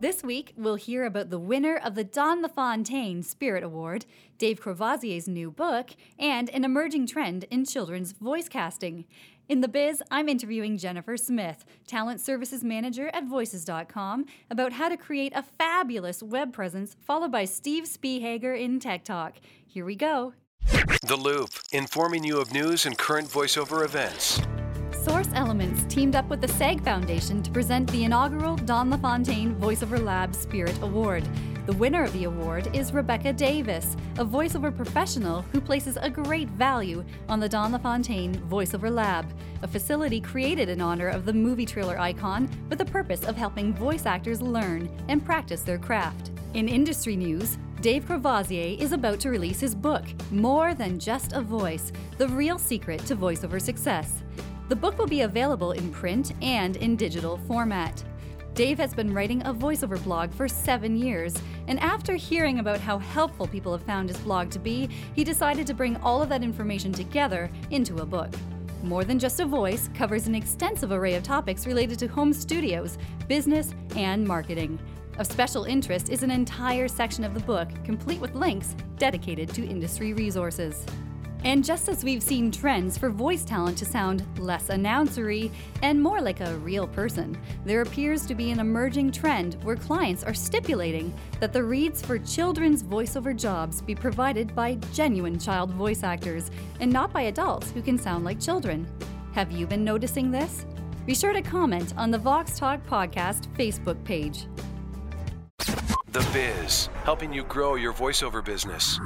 This week, we'll hear about the winner of the Don LaFontaine Spirit Award, Dave Cravozier's new book, and an emerging trend in children's voice casting. In the biz, I'm interviewing Jennifer Smith, Talent Services Manager at Voices.com, about how to create a fabulous web presence, followed by Steve Spiehager in Tech Talk. Here we go. The Loop, informing you of news and current voiceover events. Source Elements teamed up with the SAG Foundation to present the inaugural Don LaFontaine VoiceOver Lab Spirit Award. The winner of the award is Rebecca Davis, a voiceover professional who places a great value on the Don LaFontaine VoiceOver Lab, a facility created in honor of the movie trailer icon with the purpose of helping voice actors learn and practice their craft. In industry news, Dave Cravozier is about to release his book, More Than Just a Voice: The Real Secret to VoiceOver Success. The book will be available in print and in digital format. Dave has been writing a voiceover blog for 7 years, and after hearing about how helpful people have found his blog to be, he decided to bring all of that information together into a book. More Than Just a Voice covers an extensive array of topics related to home studios, business, and marketing. Of special interest is an entire section of the book, complete with links dedicated to industry resources. And just as we've seen trends for voice talent to sound less announcery and more like a real person, there appears to be an emerging trend where clients are stipulating that the reads for children's voiceover jobs be provided by genuine child voice actors and not by adults who can sound like children. Have you been noticing this? Be sure to comment on the Vox Talk Podcast Facebook page. The Biz, helping you grow your voiceover business.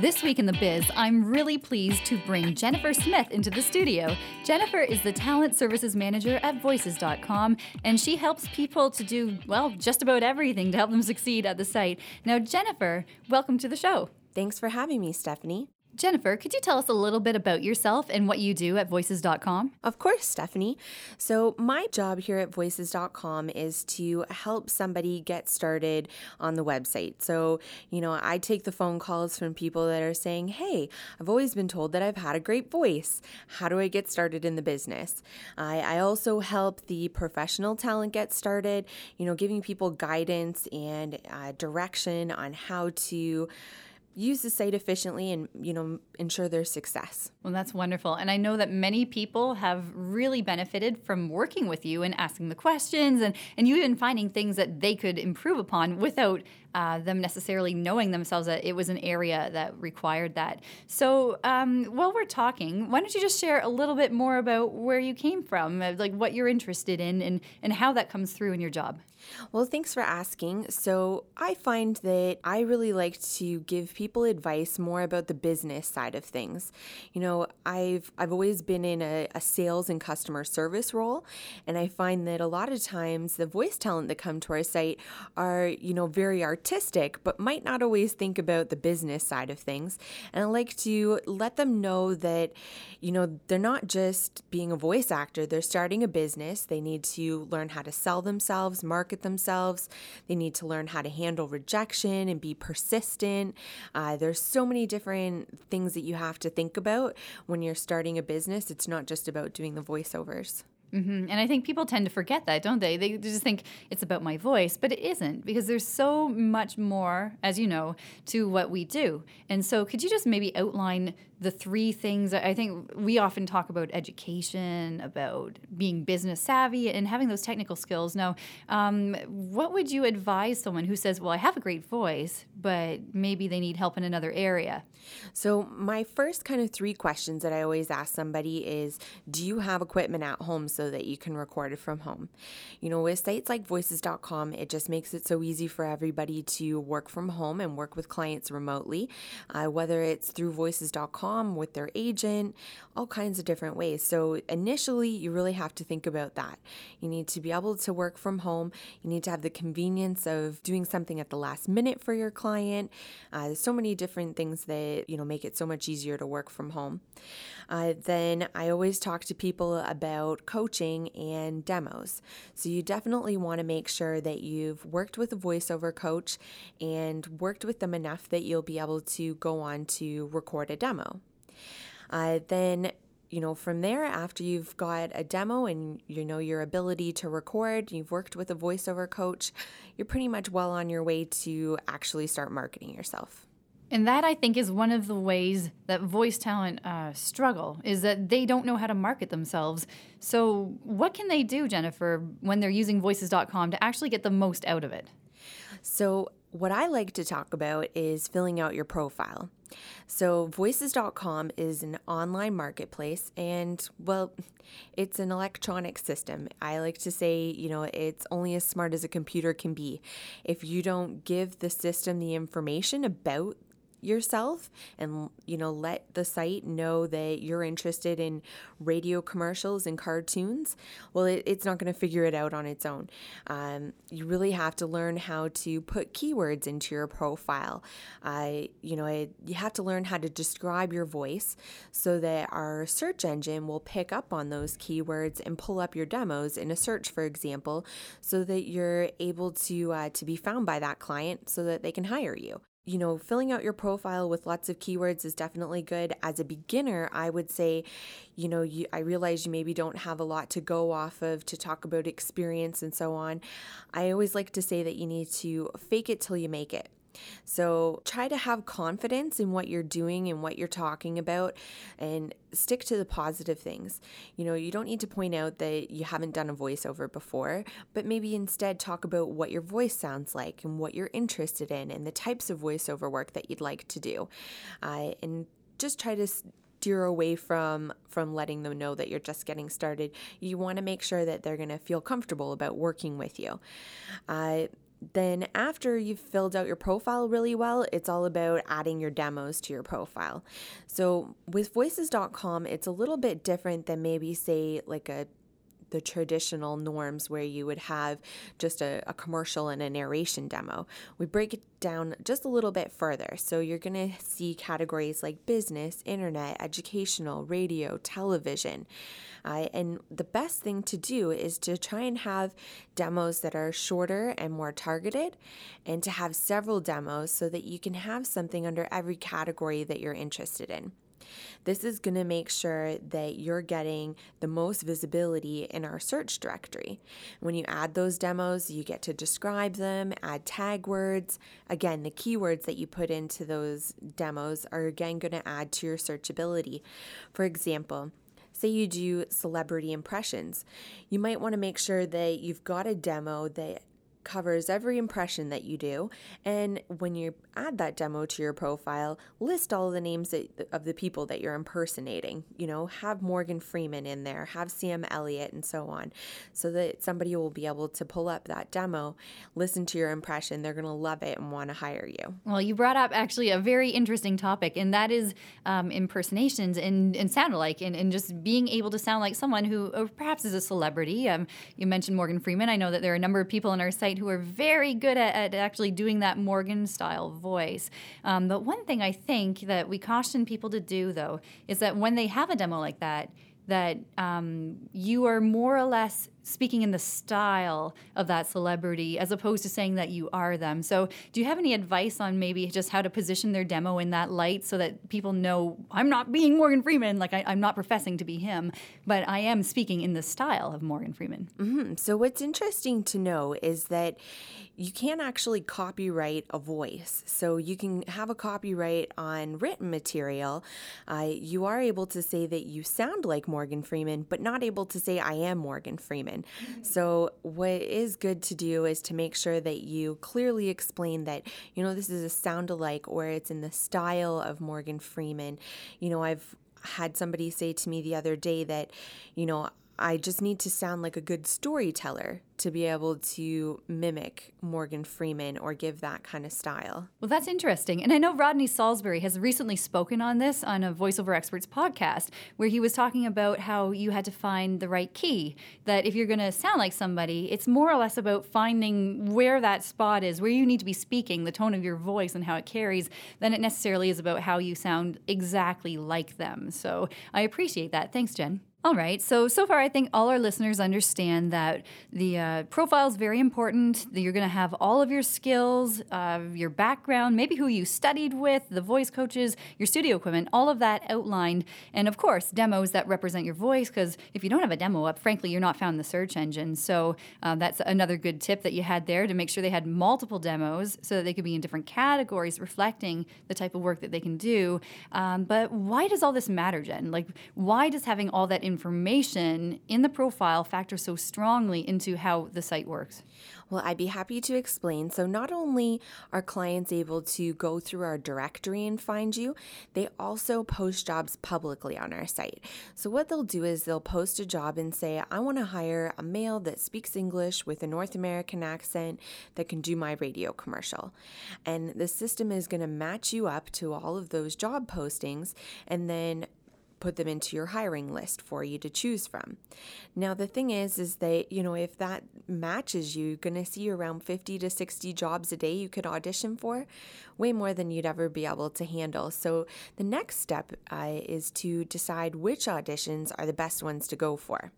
This week in The Biz, I'm really pleased to bring Jennifer Smith into the studio. Jennifer is the Talent Services Manager at Voices.com, and she helps people to do, well, just about everything to help them succeed at the site. Now, Jennifer, welcome to the show. Thanks for having me, Stephanie. Jennifer, could you tell us a little bit about yourself and what you do at Voices.com? Of course, Stephanie. So my job here at Voices.com is to help somebody get started on the website. So, I take the phone calls from people that are saying, hey, I've always been told that I've had a great voice. How do I get started in the business? I also help the professional talent get started, giving people guidance and direction on how to use the site efficiently and, ensure their success. Well, that's wonderful. And I know that many people have really benefited from working with you and asking the questions and you even finding things that they could improve upon without them necessarily knowing themselves that it was an area that required that. So while we're talking, why don't you just share a little bit more about where you came from, like what you're interested in and how that comes through in your job? Well, thanks for asking. So I find that I really like to give people advice more about the business side of things. I've always been in a sales and customer service role, and I find that a lot of times the voice talent that come to our site are, very artistic, but might not always think about the business side of things. And I like to let them know that, they're not just being a voice actor, they're starting a business. They need to learn how to sell themselves, market themselves. They need to learn how to handle rejection and be persistent. There's so many different things that you have to think about when you're starting a business. It's not just about doing the voiceovers. Mm-hmm. And I think people tend to forget that, don't they? They just think it's about my voice, but it isn't, because there's so much more, as you know, to what we do. And so could you just maybe outline the three things? I think we often talk about education, about being business savvy and having those technical skills. Now, what would you advise someone who says, well, I have a great voice, but maybe they need help in another area? So my first kind of three questions that I always ask somebody is, do you have equipment at home? So so that you can record it from home. You know, with sites like Voices.com, it just makes it so easy for everybody to work from home and work with clients remotely, whether it's through Voices.com, with their agent, all kinds of different ways. So initially, you really have to think about that. You need to be able to work from home. You need to have the convenience of doing something at the last minute for your client. There's so many different things that, you know, make it so much easier to work from home. Then I always talk to people about coaching and demos. So you definitely want to make sure that you've worked with a voiceover coach and worked with them enough that you'll be able to go on to record a demo. Then you know, from there, after you've got a demo and you know your ability to record, you've worked with a voiceover coach, you're pretty much well on your way to actually start marketing yourself. And that, I think, is one of the ways that voice talent struggle, is that they don't know how to market themselves. So what can they do, Jennifer, when they're using Voices.com to actually get the most out of it? So what I like to talk about is filling out your profile. So Voices.com is an online marketplace, and, well, it's an electronic system. I like to say, you know, it's only as smart as a computer can be. If you don't give the system the information about yourself and, you know, let the site know that you're interested in radio commercials and cartoons, well, it's not going to figure it out on its own. You really have to learn how to put keywords into your profile. You have to learn how to describe your voice so that our search engine will pick up on those keywords and pull up your demos in a search, for example, so that you're able to be found by that client so that they can hire you. You know, filling out your profile with lots of keywords is definitely good. As a beginner, I would say, you know, I realize you maybe don't have a lot to go off of to talk about experience and so on. I always like to say that you need to fake it till you make it. So try to have confidence in what you're doing and what you're talking about, and stick to the positive things. You know, you don't need to point out that you haven't done a voiceover before, but maybe instead talk about what your voice sounds like and what you're interested in and the types of voiceover work that you'd like to do. And just try to steer away from letting them know that you're just getting started. You want to make sure that they're going to feel comfortable about working with you. Then after you've filled out your profile really well, it's all about adding your demos to your profile. So with Voices.com, it's a little bit different than maybe, say, like the traditional norms where you would have just a commercial and a narration demo. We break it down just a little bit further. So you're going to see categories like business, internet, educational, radio, television. And the best thing to do is to try and have demos that are shorter and more targeted, and to have several demos so that you can have something under every category that you're interested in. This is going to make sure that you're getting the most visibility in our search directory. When you add those demos, you get to describe them, add tag words. Again, the keywords that you put into those demos are again going to add to your searchability. For example, say you do celebrity impressions. You might want to make sure that you've got a demo that covers every impression that you do, and when you add that demo to your profile, list all the names of the people that you're impersonating. You know, have Morgan Freeman in there, have Sam Elliott, and so on, so that somebody will be able to pull up that demo, listen to your impression. They're going to love it and want to hire you. Well, you brought up actually a very interesting topic, and that is impersonations and sound-alike, and just being able to sound like someone who perhaps is a celebrity. You mentioned Morgan Freeman. I know that there are a number of people on our site who are very good at actually doing that Morgan-style voice. But one thing I think that we caution people to do, though, is that when they have a demo like that you are more or less speaking in the style of that celebrity as opposed to saying that you are them. So do you have any advice on maybe just how to position their demo in that light so that people know, I'm not being Morgan Freeman, like I'm not professing to be him, but I am speaking in the style of Morgan Freeman? Mm-hmm. So what's interesting to know is that you can't actually copyright a voice. So you can have a copyright on written material. You are able to say that you sound like Morgan Freeman, but not able to say I am Morgan Freeman. So what is good to do is to make sure that you clearly explain that, you know, this is a sound alike or it's in the style of Morgan Freeman. You know, I've had somebody say to me the other day that, you know, I just need to sound like a good storyteller to be able to mimic Morgan Freeman or give that kind of style. Well, that's interesting. And I know Rodney Salisbury has recently spoken on this on a VoiceOver Experts podcast, where he was talking about how you had to find the right key, that if you're going to sound like somebody, it's more or less about finding where that spot is, where you need to be speaking, the tone of your voice and how it carries, than it necessarily is about how you sound exactly like them. So I appreciate that. Thanks, Jen. All right. So far, I think all our listeners understand that the profile is very important, that you're going to have all of your skills, your background, maybe who you studied with, the voice coaches, your studio equipment, all of that outlined. And of course, demos that represent your voice, because if you don't have a demo up, frankly, you're not found in the search engine. So that's another good tip that you had there, to make sure they had multiple demos so that they could be in different categories reflecting the type of work that they can do. But why does all this matter, Jen? Like, why does having all that information in the profile factors so strongly into how the site works? Well, I'd be happy to explain. So not only are clients able to go through our directory and find you, they also post jobs publicly on our site. So what they'll do is they'll post a job and say, I want to hire a male that speaks English with a North American accent that can do my radio commercial. And the system is going to match you up to all of those job postings and then put them into your hiring list for you to choose from. Now, the thing is that, you know, if that matches you, you're going to see around 50 to 60 jobs a day you could audition for, way more than you'd ever be able to handle. So the next step is to decide which auditions are the best ones to go for.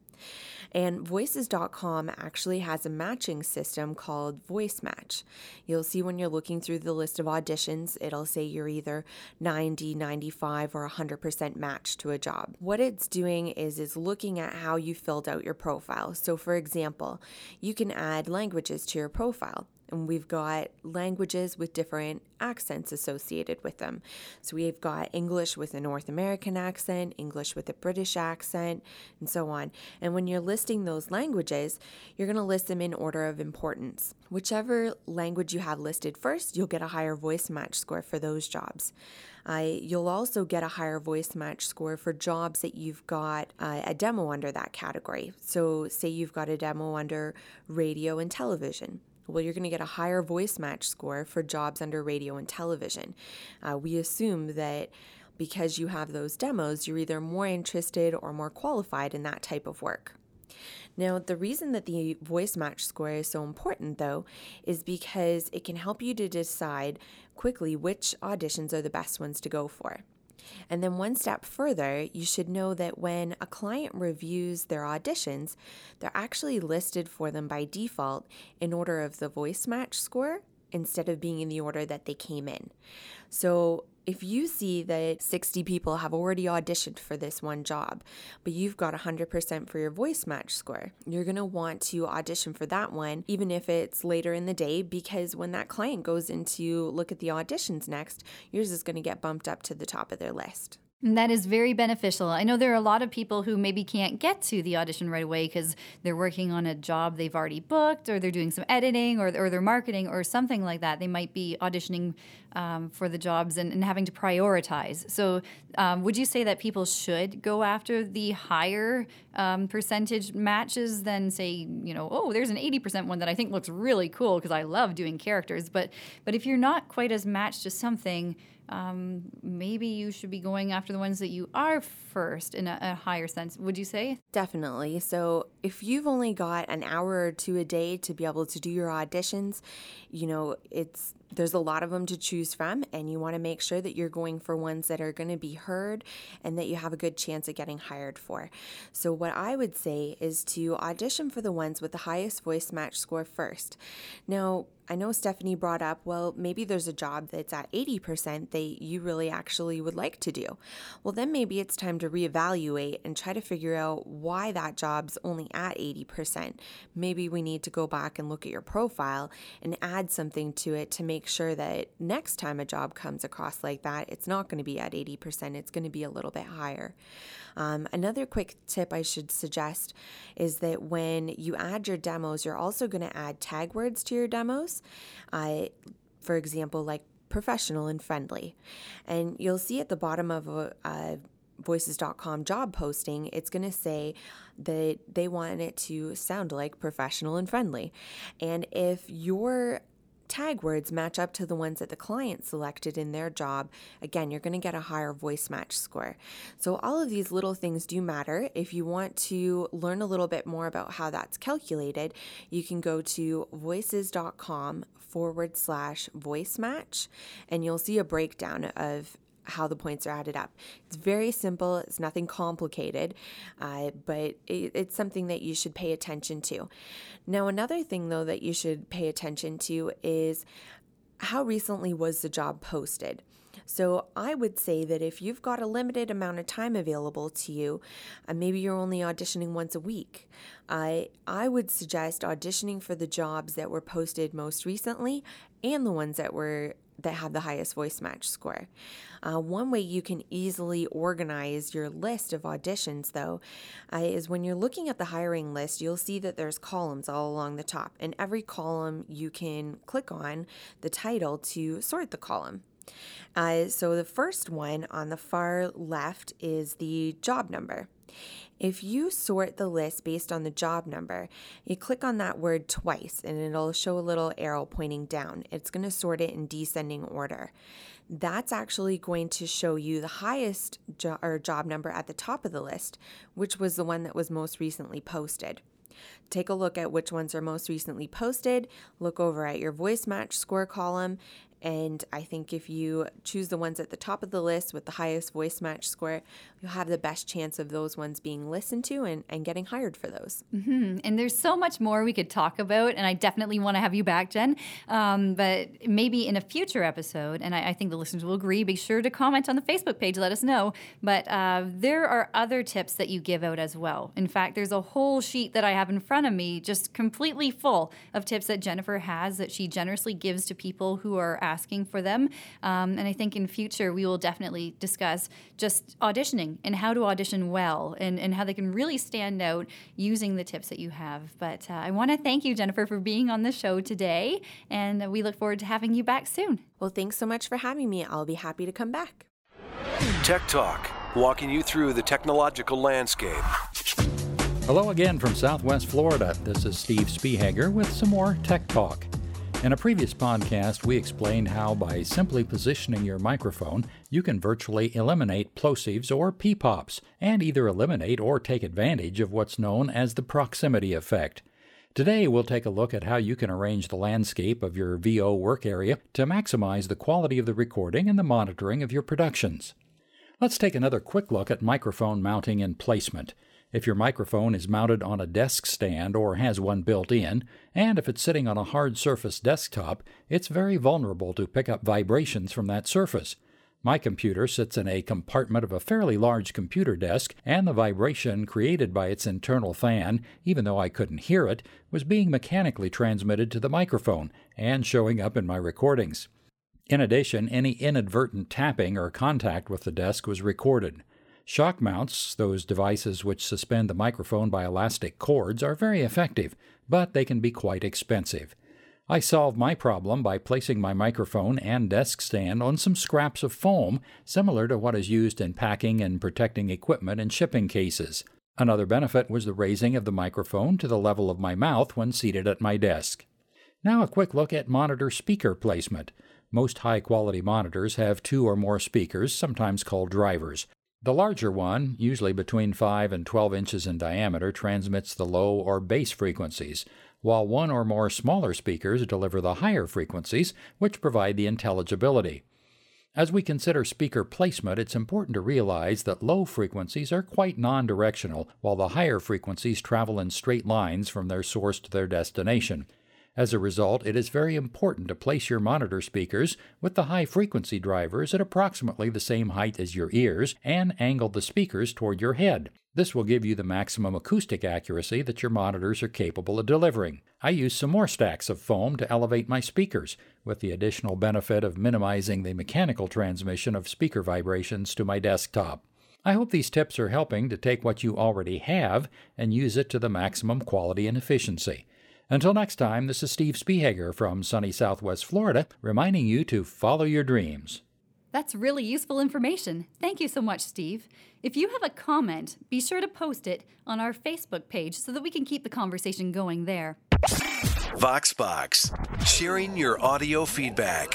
And Voices.com actually has a matching system called Voice Match. You'll see when you're looking through the list of auditions, it'll say you're either 90, 95, or 100% matched to a job. What it's doing is it's looking at how you filled out your profile. So for example, you can add languages to your profile. And we've got languages with different accents associated with them. So we've got English with a North American accent, English with a British accent, and so on. And when you're listing those languages, you're going to list them in order of importance. Whichever language you have listed first, you'll get a higher voice match score for those jobs. You'll also get a higher voice match score for jobs that you've got a demo under that category. So say you've got a demo under radio and television. Well, you're going to get a higher voice match score for jobs under radio and television. We assume that because you have those demos, you're either more interested or more qualified in that type of work. Now, the reason that the voice match score is so important, though, is because it can help you to decide quickly which auditions are the best ones to go for. And then one step further, you should know that when a client reviews their auditions, they're actually listed for them by default in order of the voice match score instead of being in the order that they came in. So if you see that 60 people have already auditioned for this one job, but you've got 100% for your voice match score, you're going to want to audition for that one, even if it's later in the day, because when that client goes in to look at the auditions next, yours is going to get bumped up to the top of their list. And that is very beneficial. I know there are a lot of people who maybe can't get to the audition right away because they're working on a job they've already booked, or they're doing some editing, or they're marketing or something like that. They might be auditioning for the jobs and having to prioritize. So would you say that people should go after the higher percentage matches than say, you know, oh, there's an 80% one that I think looks really cool because I love doing characters. But if you're not quite as matched to something, maybe you should be going after the ones that you are first in a higher sense, would you say? Definitely. So if you've only got an hour or two a day to be able to do your auditions, you know, there's a lot of them to choose from, and you want to make sure that you're going for ones that are going to be heard and that you have a good chance of getting hired for. So what I would say is to audition for the ones with the highest voice match score first. Now, I know Stephanie brought up, well, maybe there's a job that's at 80% that you really actually would like to do. Well, then maybe it's time to reevaluate and try to figure out why that job's only at 80%. Maybe we need to go back and look at your profile and add something to it to make sure that next time a job comes across like that, it's not going to be at 80%. It's going to be a little bit higher. Another quick tip I should suggest is that when you add your demos, you're also going to add tag words to your demos. For example, like professional and friendly. And you'll see at the bottom of a Voices.com job posting, it's going to say that they want it to sound like professional and friendly. And if your tag words match up to the ones that the client selected in their job, again, you're going to get a higher voice match score. So all of these little things do matter. If you want to learn a little bit more about how that's calculated, you can go to voices.com/voice match, and you'll see a breakdown of how the points are added up. It's very simple. It's nothing complicated, but it's something that you should pay attention to. Now, another thing, though, that you should pay attention to is how recently was the job posted? So I would say that if you've got a limited amount of time available to you, maybe you're only auditioning once a week, I would suggest auditioning for the jobs that were posted most recently and the ones that have the highest voice match score. One way you can easily organize your list of auditions, though, is when you're looking at the hiring list, you'll see that there's columns all along the top. And every column you can click on the title to sort the column. So the first one on the far left is the job number. If you sort the list based on the job number, you click on that word twice and it'll show a little arrow pointing down. It's going to sort it in descending order. That's actually going to show you the highest job number at the top of the list, which was the one that was most recently posted. Take a look at which ones are most recently posted, look over at your voice match score column, and I think if you choose the ones at the top of the list with the highest voice match score, you'll have the best chance of those ones being listened to and getting hired for those. Mm-hmm. And there's so much more we could talk about, and I definitely want to have you back, Jen, but maybe in a future episode, and I think the listeners will agree, be sure to comment on the Facebook page, let us know. But there are other tips that you give out as well. In fact, there's a whole sheet that I have in front of me just completely full of tips that Jennifer has that she generously gives to people who are asking for them. And I think in future, we will definitely discuss just auditioning and how to audition well and how they can really stand out using the tips that you have. But I want to thank you, Jennifer, for being on the show today. And we look forward to having you back soon. Well, thanks so much for having me. I'll be happy to come back. Tech Talk, walking you through the technological landscape. Hello again from Southwest Florida. This is Steve Spiehager with some more Tech Talk. In a previous podcast, we explained how by simply positioning your microphone, you can virtually eliminate plosives or ppops, and either eliminate or take advantage of what's known as the proximity effect. Today, we'll take a look at how you can arrange the landscape of your VO work area to maximize the quality of the recording and the monitoring of your productions. Let's take another quick look at microphone mounting and placement. If your microphone is mounted on a desk stand or has one built in, and if it's sitting on a hard surface desktop, it's very vulnerable to pick up vibrations from that surface. My computer sits in a compartment of a fairly large computer desk, and the vibration created by its internal fan, even though I couldn't hear it, was being mechanically transmitted to the microphone and showing up in my recordings. In addition, any inadvertent tapping or contact with the desk was recorded. Shock mounts, those devices which suspend the microphone by elastic cords, are very effective, but they can be quite expensive. I solved my problem by placing my microphone and desk stand on some scraps of foam, similar to what is used in packing and protecting equipment in shipping cases. Another benefit was the raising of the microphone to the level of my mouth when seated at my desk. Now a quick look at monitor speaker placement. Most high-quality monitors have two or more speakers, sometimes called drivers. The larger one, usually between 5 and 12 inches in diameter, transmits the low or bass frequencies, while one or more smaller speakers deliver the higher frequencies, which provide the intelligibility. As we consider speaker placement, it's important to realize that low frequencies are quite non-directional, while the higher frequencies travel in straight lines from their source to their destination. As a result, it is very important to place your monitor speakers with the high-frequency drivers at approximately the same height as your ears and angle the speakers toward your head. This will give you the maximum acoustic accuracy that your monitors are capable of delivering. I used some more stacks of foam to elevate my speakers, with the additional benefit of minimizing the mechanical transmission of speaker vibrations to my desktop. I hope these tips are helping to take what you already have and use it to the maximum quality and efficiency. Until next time, this is Steve Spiehager from sunny Southwest Florida, reminding you to follow your dreams. That's really useful information. Thank you so much, Steve. If you have a comment, be sure to post it on our Facebook page so that we can keep the conversation going there. VoxBox, sharing your audio feedback.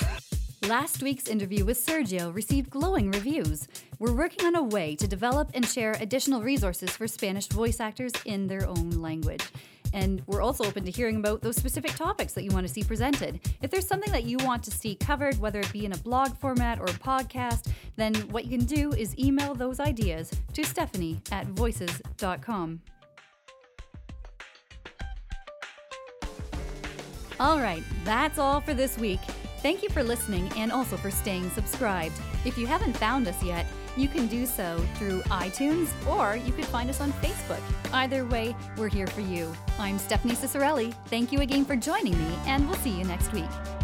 Last week's interview with Sergio received glowing reviews. We're working on a way to develop and share additional resources for Spanish voice actors in their own language. And we're also open to hearing about those specific topics that you want to see presented. If there's something that you want to see covered, whether it be in a blog format or a podcast, then what you can do is email those ideas to Stephanie at Voices.com. All right, that's all for this week. Thank you for listening and also for staying subscribed. If you haven't found us yet, you can do so through iTunes, or you can find us on Facebook. Either way, we're here for you. I'm Stephanie Cicerelli. Thank you again for joining me, and we'll see you next week.